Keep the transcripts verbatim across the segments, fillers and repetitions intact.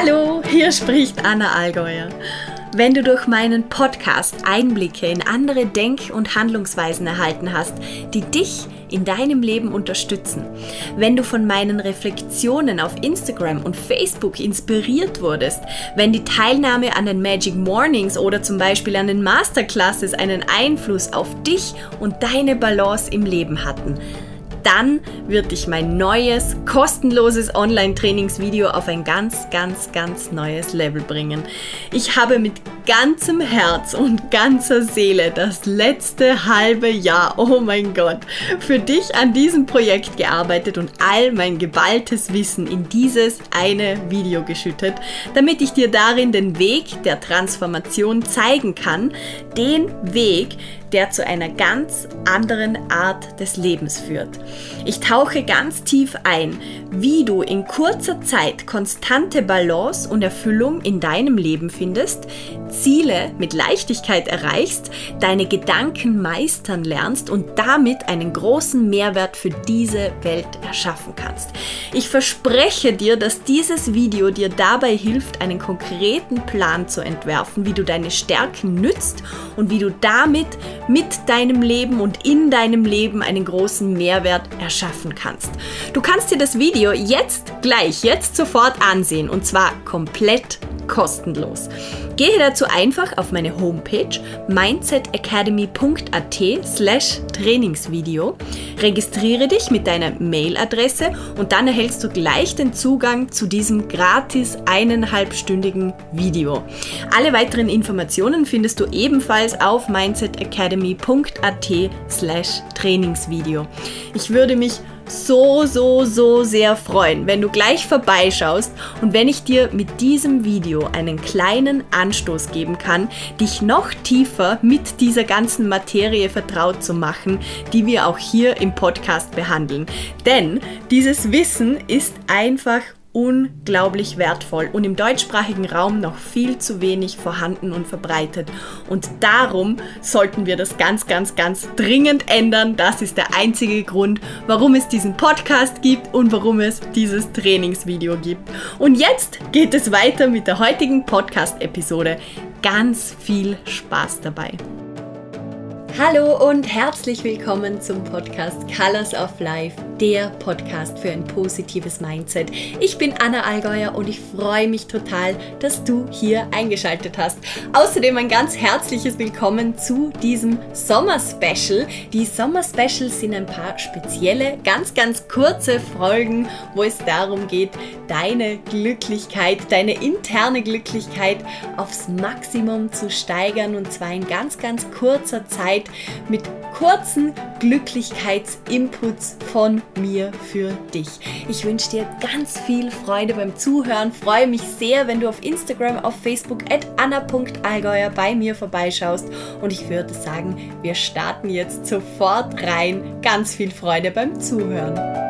Hallo, hier spricht Anna Allgäuer. Wenn du durch meinen Podcast Einblicke in andere Denk- und Handlungsweisen erhalten hast, die dich in deinem Leben unterstützen, wenn du von meinen Reflexionen auf Instagram und Facebook inspiriert wurdest, wenn die Teilnahme an den Magic Mornings oder zum Beispiel an den Masterclasses einen Einfluss auf dich und deine Balance im Leben hatten, dann wird dich mein neues, kostenloses Online-Trainingsvideo auf ein ganz, ganz, ganz neues Level bringen. Ich habe mit ganzem Herz und ganzer Seele das letzte halbe Jahr, oh mein Gott, für dich an diesem Projekt gearbeitet und all mein geballtes Wissen in dieses eine Video geschüttet, damit ich dir darin den Weg der Transformation zeigen kann, den Weg, der zu einer ganz anderen Art des Lebens führt. Ich tauche ganz tief ein, wie du in kurzer Zeit konstante Balance und Erfüllung in deinem Leben findest, Ziele mit Leichtigkeit erreichst, deine Gedanken meistern lernst und damit einen großen Mehrwert für diese Welt erschaffen kannst. Ich verspreche dir, dass dieses Video dir dabei hilft, einen konkreten Plan zu entwerfen, wie du deine Stärken nützt und wie du damit mit deinem Leben und in deinem Leben einen großen Mehrwert erschaffen kannst. Du kannst dir das Video jetzt gleich, jetzt sofort ansehen und zwar komplett kostenlos. Gehe dazu einfach auf meine Homepage mindsetacademy punkt a t slash Trainingsvideo, registriere dich mit deiner Mailadresse und dann erhältst du gleich den Zugang zu diesem gratis eineinhalbstündigen Video. Alle weiteren Informationen findest du ebenfalls auf mindsetacademy punkt a t slash Trainingsvideo. Ich würde mich so, so, so sehr freuen, wenn du gleich vorbeischaust und wenn ich dir mit diesem Video einen kleinen Anstoß geben kann, dich noch tiefer mit dieser ganzen Materie vertraut zu machen, die wir auch hier im Podcast behandeln. Denn dieses Wissen ist einfach unglaublich wertvoll und im deutschsprachigen Raum noch viel zu wenig vorhanden und verbreitet. Und darum sollten wir das ganz, ganz, ganz dringend ändern. Das ist der einzige Grund, warum es diesen Podcast gibt und warum es dieses Trainingsvideo gibt. Und jetzt geht es weiter mit der heutigen Podcast-Episode. Ganz viel Spaß dabei! Hallo und herzlich willkommen zum Podcast Colors of Life, der Podcast für ein positives Mindset. Ich bin Anna Allgäuer und ich freue mich total, dass du hier eingeschaltet hast. Außerdem ein ganz herzliches Willkommen zu diesem Sommerspecial. Die Sommerspecials sind ein paar spezielle, ganz, ganz kurze Folgen, wo es darum geht, deine Glücklichkeit, deine interne Glücklichkeit aufs Maximum zu steigern und zwar in ganz, ganz kurzer Zeit, mit kurzen Glücklichkeitsinputs von mir für dich. Ich wünsche dir ganz viel Freude beim Zuhören. Freue mich sehr, wenn du auf Instagram, auf Facebook at anna punkt allgäuer bei mir vorbeischaust. Und ich würde sagen, wir starten jetzt sofort rein. Ganz viel Freude beim Zuhören.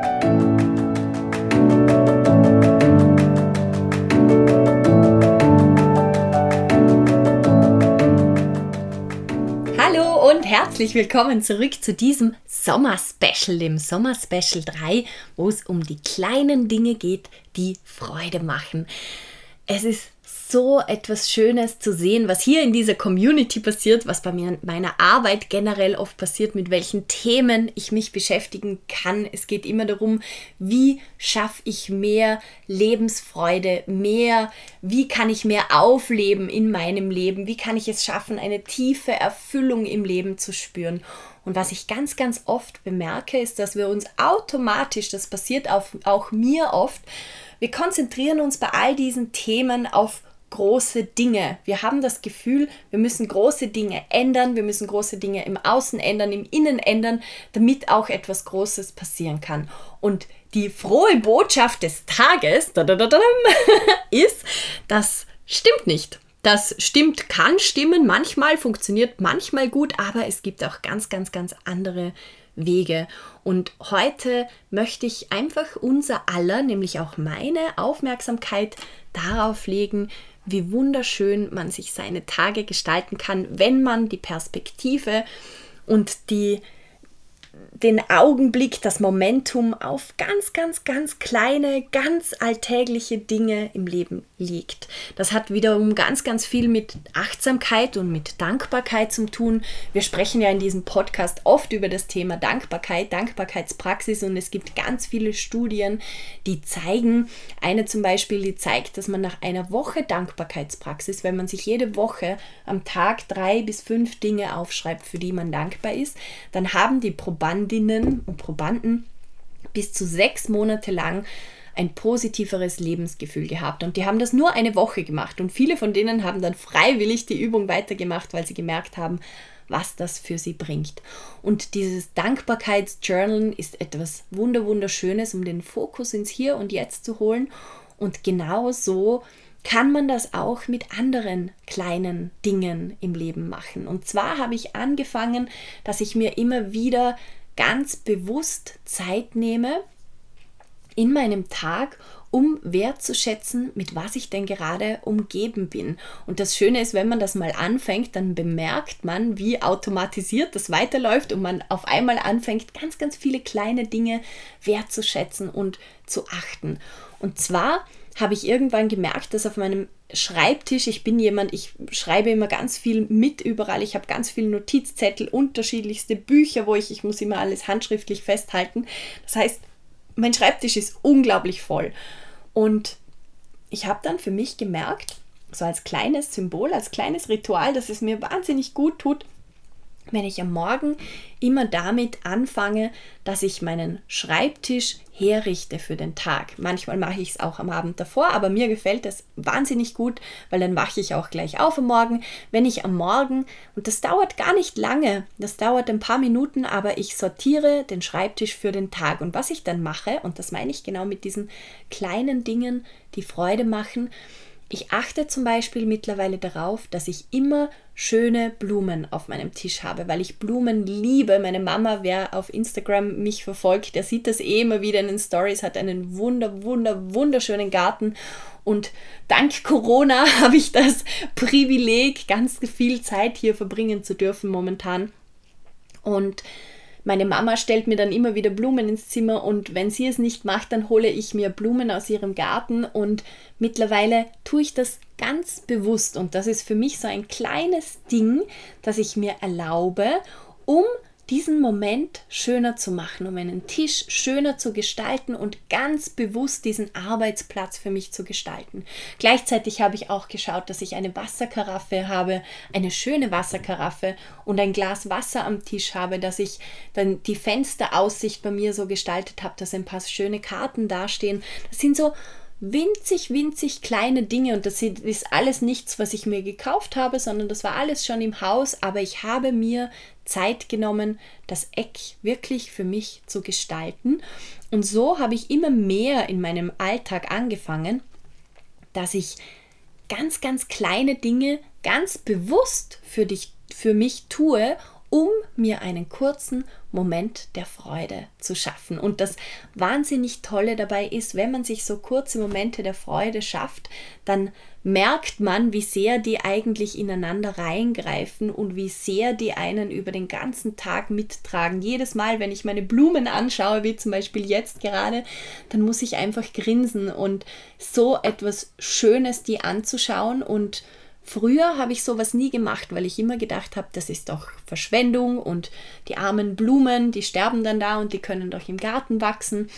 Herzlich willkommen zurück zu diesem Sommerspecial, dem Sommerspecial drei, wo es um die kleinen Dinge geht, die Freude machen. Es ist so etwas Schönes zu sehen, was hier in dieser Community passiert, was bei mir, meiner Arbeit generell oft passiert, mit welchen Themen ich mich beschäftigen kann. Es geht immer darum, wie schaffe ich mehr Lebensfreude, mehr, wie kann ich mehr aufleben in meinem Leben, wie kann ich es schaffen, eine tiefe Erfüllung im Leben zu spüren. Und was ich ganz, ganz oft bemerke, ist, dass wir uns automatisch, das passiert auf, auch mir oft, wir konzentrieren uns bei all diesen Themen auf große Dinge. Wir haben das Gefühl, wir müssen große Dinge ändern, wir müssen große Dinge im Außen ändern, im Innen ändern, damit auch etwas Großes passieren kann. Und die frohe Botschaft des Tages ist, das stimmt nicht. Das stimmt, kann stimmen, manchmal funktioniert, manchmal gut, aber es gibt auch ganz, ganz, ganz andere Wege. Und heute möchte ich einfach unser aller, nämlich auch meine Aufmerksamkeit darauf legen, wie wunderschön man sich seine Tage gestalten kann, wenn man die Perspektive und die den Augenblick, das Momentum auf ganz, ganz, ganz kleine, ganz alltägliche Dinge im Leben liegt. Das hat wiederum ganz, ganz viel mit Achtsamkeit und mit Dankbarkeit zu tun. Wir sprechen ja in diesem Podcast oft über das Thema Dankbarkeit, Dankbarkeitspraxis, und es gibt ganz viele Studien, die zeigen, eine zum Beispiel, die zeigt, dass man nach einer Woche Dankbarkeitspraxis, wenn man sich jede Woche am Tag drei bis fünf Dinge aufschreibt, für die man dankbar ist, dann haben die Probanden und Probanden bis zu sechs Monate lang ein positiveres Lebensgefühl gehabt, und die haben das nur eine Woche gemacht, und viele von denen haben dann freiwillig die Übung weitergemacht, weil sie gemerkt haben, was das für sie bringt. Und dieses Dankbarkeitsjournalen ist etwas Wunderwunderschönes, um den Fokus ins Hier und Jetzt zu holen, und genau so kann man das auch mit anderen kleinen Dingen im Leben machen. Und zwar habe ich angefangen, dass ich mir immer wieder ganz bewusst Zeit nehme in meinem Tag, um wertzuschätzen, mit was ich denn gerade umgeben bin. Und das Schöne ist, wenn man das mal anfängt, dann bemerkt man, wie automatisiert das weiterläuft und man auf einmal anfängt, ganz, ganz viele kleine Dinge wertzuschätzen und zu achten. Und zwar habe ich irgendwann gemerkt, dass auf meinem Schreibtisch, ich bin jemand, ich schreibe immer ganz viel mit überall, ich habe ganz viele Notizzettel, unterschiedlichste Bücher, wo ich, ich muss immer alles handschriftlich festhalten. Das heißt, mein Schreibtisch ist unglaublich voll. Und ich habe dann für mich gemerkt, so als kleines Symbol, als kleines Ritual, dass es mir wahnsinnig gut tut, wenn ich am Morgen immer damit anfange, dass ich meinen Schreibtisch herrichte für den Tag. Manchmal mache ich es auch am Abend davor, aber mir gefällt das wahnsinnig gut, weil dann wache ich auch gleich auf am Morgen. Wenn ich am Morgen, und das dauert gar nicht lange, das dauert ein paar Minuten, aber ich sortiere den Schreibtisch für den Tag. Und was ich dann mache, und das meine ich genau mit diesen kleinen Dingen, die Freude machen, ich achte zum Beispiel mittlerweile darauf, dass ich immer schöne Blumen auf meinem Tisch habe, weil ich Blumen liebe. Meine Mama, wer auf Instagram mich verfolgt, der sieht das eh immer wieder in den Stories, hat einen wunder, wunder, wunderschönen Garten. Und dank Corona habe ich das Privileg, ganz viel Zeit hier verbringen zu dürfen momentan. Und meine Mama stellt mir dann immer wieder Blumen ins Zimmer, und wenn sie es nicht macht, dann hole ich mir Blumen aus ihrem Garten, und mittlerweile tue ich das ganz bewusst, und das ist für mich so ein kleines Ding, das ich mir erlaube, um diesen Moment schöner zu machen, um einen Tisch schöner zu gestalten und ganz bewusst diesen Arbeitsplatz für mich zu gestalten. Gleichzeitig habe ich auch geschaut, dass ich eine Wasserkaraffe habe, eine schöne Wasserkaraffe, und ein Glas Wasser am Tisch habe, dass ich dann die Fensteraussicht bei mir so gestaltet habe, dass ein paar schöne Karten dastehen. Das sind so winzig, winzig kleine Dinge, und das ist alles nichts, was ich mir gekauft habe, sondern das war alles schon im Haus, aber ich habe mir Zeit genommen, das Eck wirklich für mich zu gestalten, und so habe ich immer mehr in meinem Alltag angefangen, dass ich ganz, ganz kleine Dinge ganz bewusst für dich, für mich tue, um mir einen kurzen Moment der Freude zu schaffen. Und das wahnsinnig Tolle dabei ist, wenn man sich so kurze Momente der Freude schafft, dann merkt man, wie sehr die eigentlich ineinander reingreifen und wie sehr die einen über den ganzen Tag mittragen. Jedes Mal, wenn ich meine Blumen anschaue, wie zum Beispiel jetzt gerade, dann muss ich einfach grinsen, und so etwas Schönes, die anzuschauen. Und früher habe ich sowas nie gemacht, weil ich immer gedacht habe, das ist doch Verschwendung und die armen Blumen, die sterben dann da und die können doch im Garten wachsen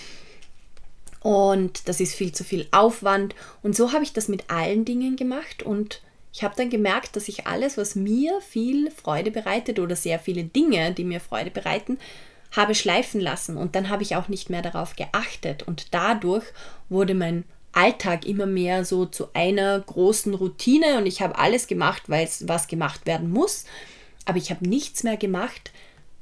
und das ist viel zu viel Aufwand, und so habe ich das mit allen Dingen gemacht, und ich habe dann gemerkt, dass ich alles, was mir viel Freude bereitet oder sehr viele Dinge, die mir Freude bereiten, habe schleifen lassen, und dann habe ich auch nicht mehr darauf geachtet, und dadurch wurde mein Alltag immer mehr so zu einer großen Routine, und ich habe alles gemacht, weil es was gemacht werden muss, aber ich habe nichts mehr gemacht,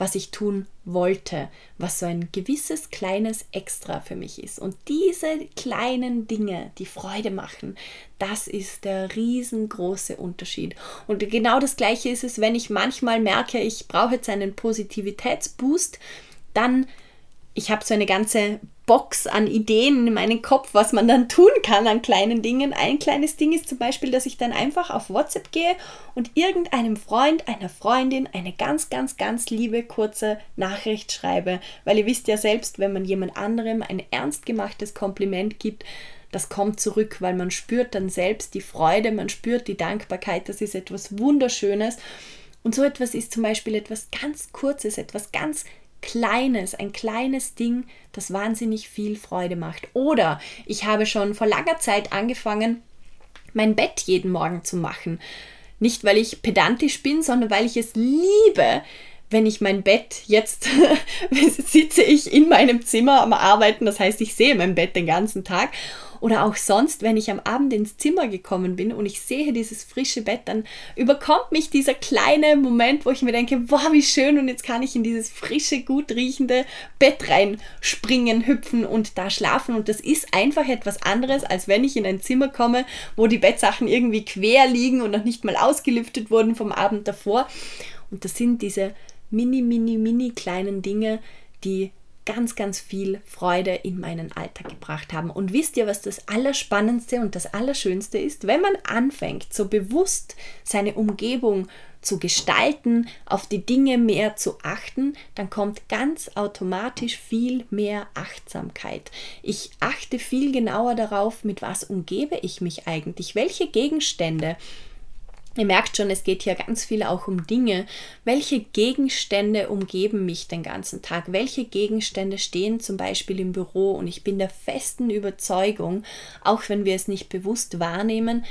was ich tun wollte, was so ein gewisses kleines Extra für mich ist. Und diese kleinen Dinge, die Freude machen, das ist der riesengroße Unterschied. Und genau das Gleiche ist es, wenn ich manchmal merke, ich brauche jetzt einen Positivitätsboost, dann, ich habe so eine ganze Box an Ideen in meinen Kopf, was man dann tun kann an kleinen Dingen. Ein kleines Ding ist zum Beispiel, dass ich dann einfach auf WhatsApp gehe und irgendeinem Freund, einer Freundin eine ganz, ganz, ganz liebe, kurze Nachricht schreibe. Weil ihr wisst ja selbst, wenn man jemand anderem ein ernst gemachtes Kompliment gibt, das kommt zurück, weil man spürt dann selbst die Freude, man spürt die Dankbarkeit, das ist etwas Wunderschönes. Und so etwas ist zum Beispiel etwas ganz Kurzes, etwas ganz Kleines, ein kleines Ding, das wahnsinnig viel Freude macht. Oder ich habe schon vor langer Zeit angefangen, mein Bett jeden Morgen zu machen. Nicht, weil ich pedantisch bin, sondern weil ich es liebe, wenn ich mein Bett jetzt, sitze ich in meinem Zimmer am Arbeiten, das heißt, ich sehe mein Bett den ganzen Tag. Oder auch sonst, wenn ich am Abend ins Zimmer gekommen bin und ich sehe dieses frische Bett, dann überkommt mich dieser kleine Moment, wo ich mir denke, boah, wie schön, und jetzt kann ich in dieses frische, gut riechende Bett reinspringen, hüpfen und da schlafen. Und das ist einfach etwas anderes, als wenn ich in ein Zimmer komme, wo die Bettsachen irgendwie quer liegen und noch nicht mal ausgelüftet wurden vom Abend davor. Und das sind diese mini, mini, mini kleinen Dinge, die ganz, ganz viel Freude in meinen Alltag gebracht haben. Und wisst ihr, was das Allerspannendste und das Allerschönste ist? Wenn man anfängt, so bewusst seine Umgebung zu gestalten, auf die Dinge mehr zu achten, dann kommt ganz automatisch viel mehr Achtsamkeit. Ich achte viel genauer darauf, mit was umgebe ich mich eigentlich, welche Gegenstände. Ihr merkt schon, es geht hier ganz viel auch um Dinge. Welche Gegenstände umgeben mich den ganzen Tag? Welche Gegenstände stehen zum Beispiel im Büro? Und ich bin der festen Überzeugung, auch wenn wir es nicht bewusst wahrnehmen,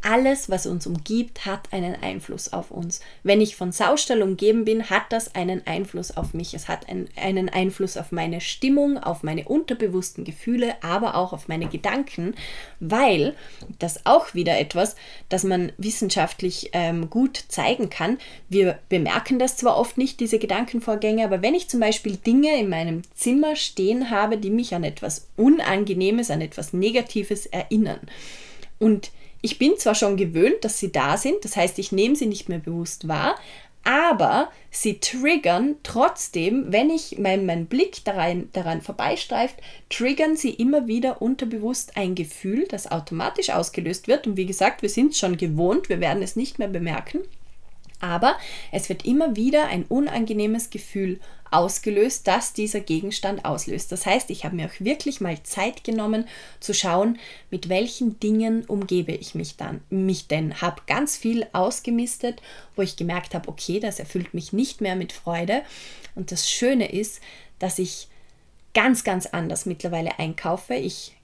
alles, was uns umgibt, hat einen Einfluss auf uns. Wenn ich von Saustall umgeben bin, hat das einen Einfluss auf mich. Es hat einen, einen Einfluss auf meine Stimmung, auf meine unterbewussten Gefühle, aber auch auf meine Gedanken, weil das auch wieder etwas, das man wissenschaftlich ähm, gut zeigen kann. Wir bemerken das zwar oft nicht, diese Gedankenvorgänge, aber wenn ich zum Beispiel Dinge in meinem Zimmer stehen habe, die mich an etwas Unangenehmes, an etwas Negatives erinnern, und ich bin zwar schon gewöhnt, dass sie da sind, das heißt, ich nehme sie nicht mehr bewusst wahr, aber sie triggern trotzdem, wenn ich mein, mein Blick daran, daran vorbeistreift, triggern sie immer wieder unterbewusst ein Gefühl, das automatisch ausgelöst wird. Und wie gesagt, wir sind es schon gewohnt, wir werden es nicht mehr bemerken, aber es wird immer wieder ein unangenehmes Gefühl ausgelöst, das dieser Gegenstand auslöst. Das heißt, ich habe mir auch wirklich mal Zeit genommen, zu schauen, mit welchen Dingen umgebe ich mich dann, mich denn. Habe ganz viel ausgemistet, wo ich gemerkt habe, okay, das erfüllt mich nicht mehr mit Freude. Und das Schöne ist, dass ich ganz, ganz anders mittlerweile einkaufe. Ich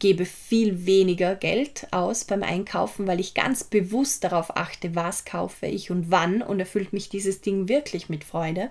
gebe viel weniger Geld aus beim Einkaufen, weil ich ganz bewusst darauf achte, was kaufe ich und wann, und erfüllt mich dieses Ding wirklich mit Freude.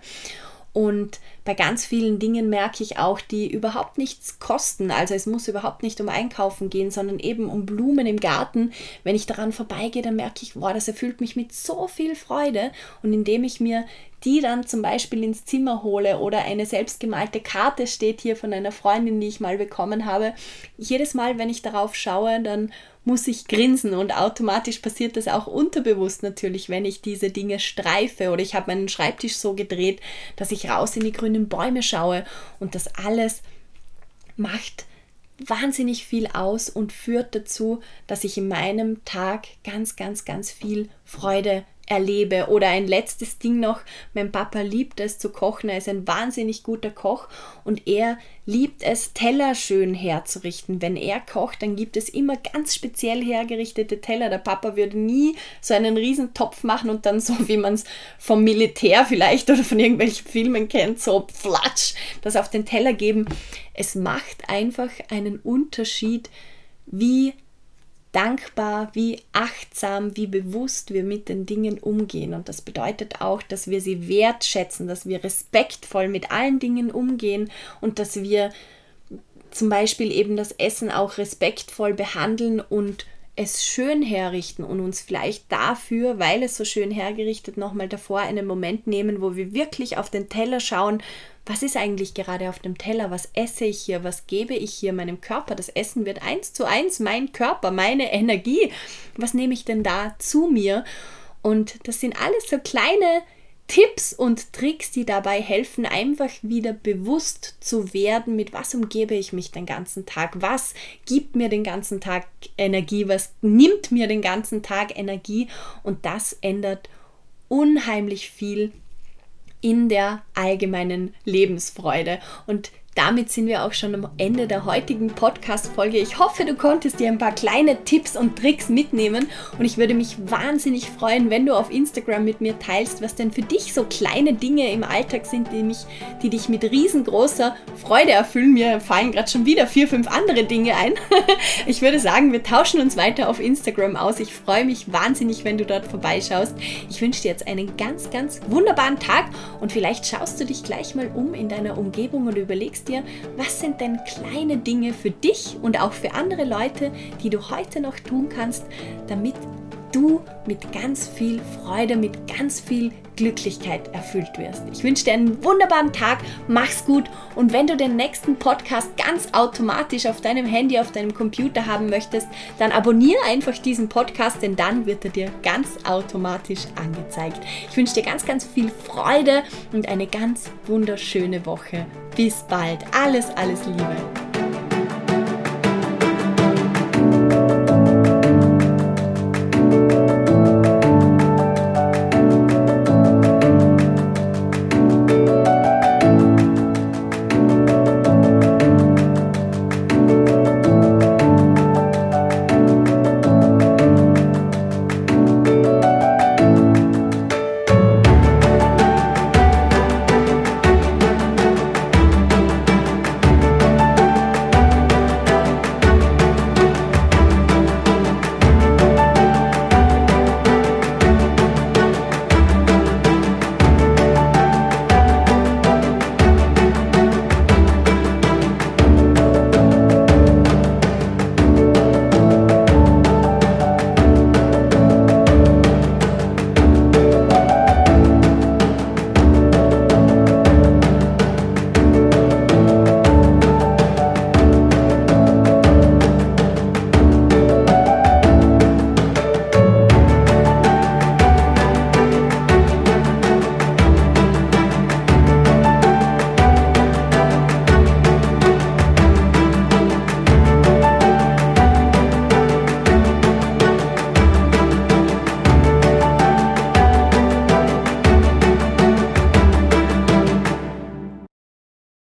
Und bei ganz vielen Dingen merke ich auch, die überhaupt nichts kosten. Also es muss überhaupt nicht um Einkaufen gehen, sondern eben um Blumen im Garten. Wenn ich daran vorbeigehe, dann merke ich, wow, das erfüllt mich mit so viel Freude. Und indem ich mir die dann zum Beispiel ins Zimmer hole oder eine selbstgemalte Karte steht hier von einer Freundin, die ich mal bekommen habe, jedes Mal, wenn ich darauf schaue, dann muss ich grinsen, und automatisch passiert das auch unterbewusst natürlich, wenn ich diese Dinge streife, oder ich habe meinen Schreibtisch so gedreht, dass ich raus in die grünen Bäume schaue, und das alles macht wahnsinnig viel aus und führt dazu, dass ich in meinem Tag ganz, ganz, ganz viel Freude erlebe. Oder ein letztes Ding noch, mein Papa liebt es zu kochen, er ist ein wahnsinnig guter Koch und er liebt es, Teller schön herzurichten. Wenn er kocht, dann gibt es immer ganz speziell hergerichtete Teller. Der Papa würde nie so einen riesen Topf machen und dann so, wie man es vom Militär vielleicht oder von irgendwelchen Filmen kennt, so flatsch, das auf den Teller geben. Es macht einfach einen Unterschied, wie dankbar, wie achtsam, wie bewusst wir mit den Dingen umgehen. Und das bedeutet auch, dass wir sie wertschätzen, dass wir respektvoll mit allen Dingen umgehen und dass wir zum Beispiel eben das Essen auch respektvoll behandeln und es schön herrichten und uns vielleicht dafür, weil es so schön hergerichtet, nochmal davor einen Moment nehmen, wo wir wirklich auf den Teller schauen, was ist eigentlich gerade auf dem Teller, was esse ich hier, was gebe ich hier meinem Körper, das Essen wird eins zu eins mein Körper, meine Energie, was nehme ich denn da zu mir? Und das sind alles so kleine Tipps und Tricks, die dabei helfen, einfach wieder bewusst zu werden, mit was umgebe ich mich den ganzen Tag, was gibt mir den ganzen Tag Energie, was nimmt mir den ganzen Tag Energie, und das ändert unheimlich viel in der allgemeinen Lebensfreude. Und damit sind wir auch schon am Ende der heutigen Podcast-Folge. Ich hoffe, du konntest dir ein paar kleine Tipps und Tricks mitnehmen, und ich würde mich wahnsinnig freuen, wenn du auf Instagram mit mir teilst, was denn für dich so kleine Dinge im Alltag sind, die, mich, die dich mit riesengroßer Freude erfüllen. Mir fallen gerade schon wieder vier, fünf andere Dinge ein. Ich würde sagen, wir tauschen uns weiter auf Instagram aus. Ich freue mich wahnsinnig, wenn du dort vorbeischaust. Ich wünsche dir jetzt einen ganz, ganz wunderbaren Tag, und vielleicht schaust du dich gleich mal um in deiner Umgebung und überlegst dir, was sind denn kleine Dinge für dich und auch für andere Leute, die du heute noch tun kannst, damit du mit ganz viel Freude, mit ganz viel Glücklichkeit erfüllt wirst. Ich wünsche dir einen wunderbaren Tag, mach's gut, und wenn du den nächsten Podcast ganz automatisch auf deinem Handy, auf deinem Computer haben möchtest, dann abonniere einfach diesen Podcast, denn dann wird er dir ganz automatisch angezeigt. Ich wünsche dir ganz, ganz viel Freude und eine ganz wunderschöne Woche. Bis bald. Alles, alles Liebe.